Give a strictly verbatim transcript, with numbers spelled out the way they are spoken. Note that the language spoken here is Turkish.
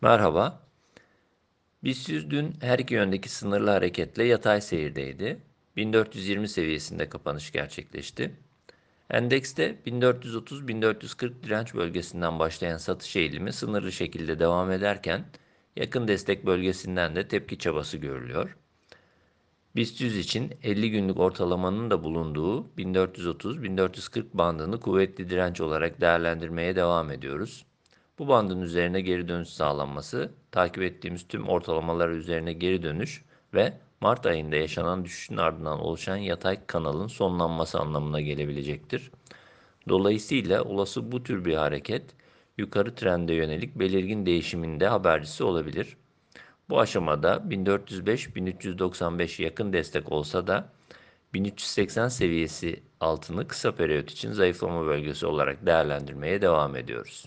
Merhaba. BIST yüz dün her iki yöndeki sınırlı hareketle yatay seyirdeydi. bin dört yüz yirmi seviyesinde kapanış gerçekleşti. Endekste bin dört yüz otuz bin dört yüz kırk direnç bölgesinden başlayan satış eğilimi sınırlı şekilde devam ederken yakın destek bölgesinden de tepki çabası görülüyor. BIST yüz için elli günlük ortalamanın da bulunduğu bin dört yüz otuz bin dört yüz kırk bandını kuvvetli direnç olarak değerlendirmeye devam ediyoruz. Bu bandın üzerine geri dönüş sağlanması, takip ettiğimiz tüm ortalamalar üzerine geri dönüş ve Mart ayında yaşanan düşüşün ardından oluşan yatay kanalın sonlanması anlamına gelebilecektir. Dolayısıyla olası bu tür bir hareket yukarı trende yönelik belirgin değişiminde habercisi olabilir. Bu aşamada bin dört yüz beş bin üç yüz doksan beş yakın destek olsa da bin üç yüz seksen seviyesi altını kısa periyot için zayıflama bölgesi olarak değerlendirmeye devam ediyoruz.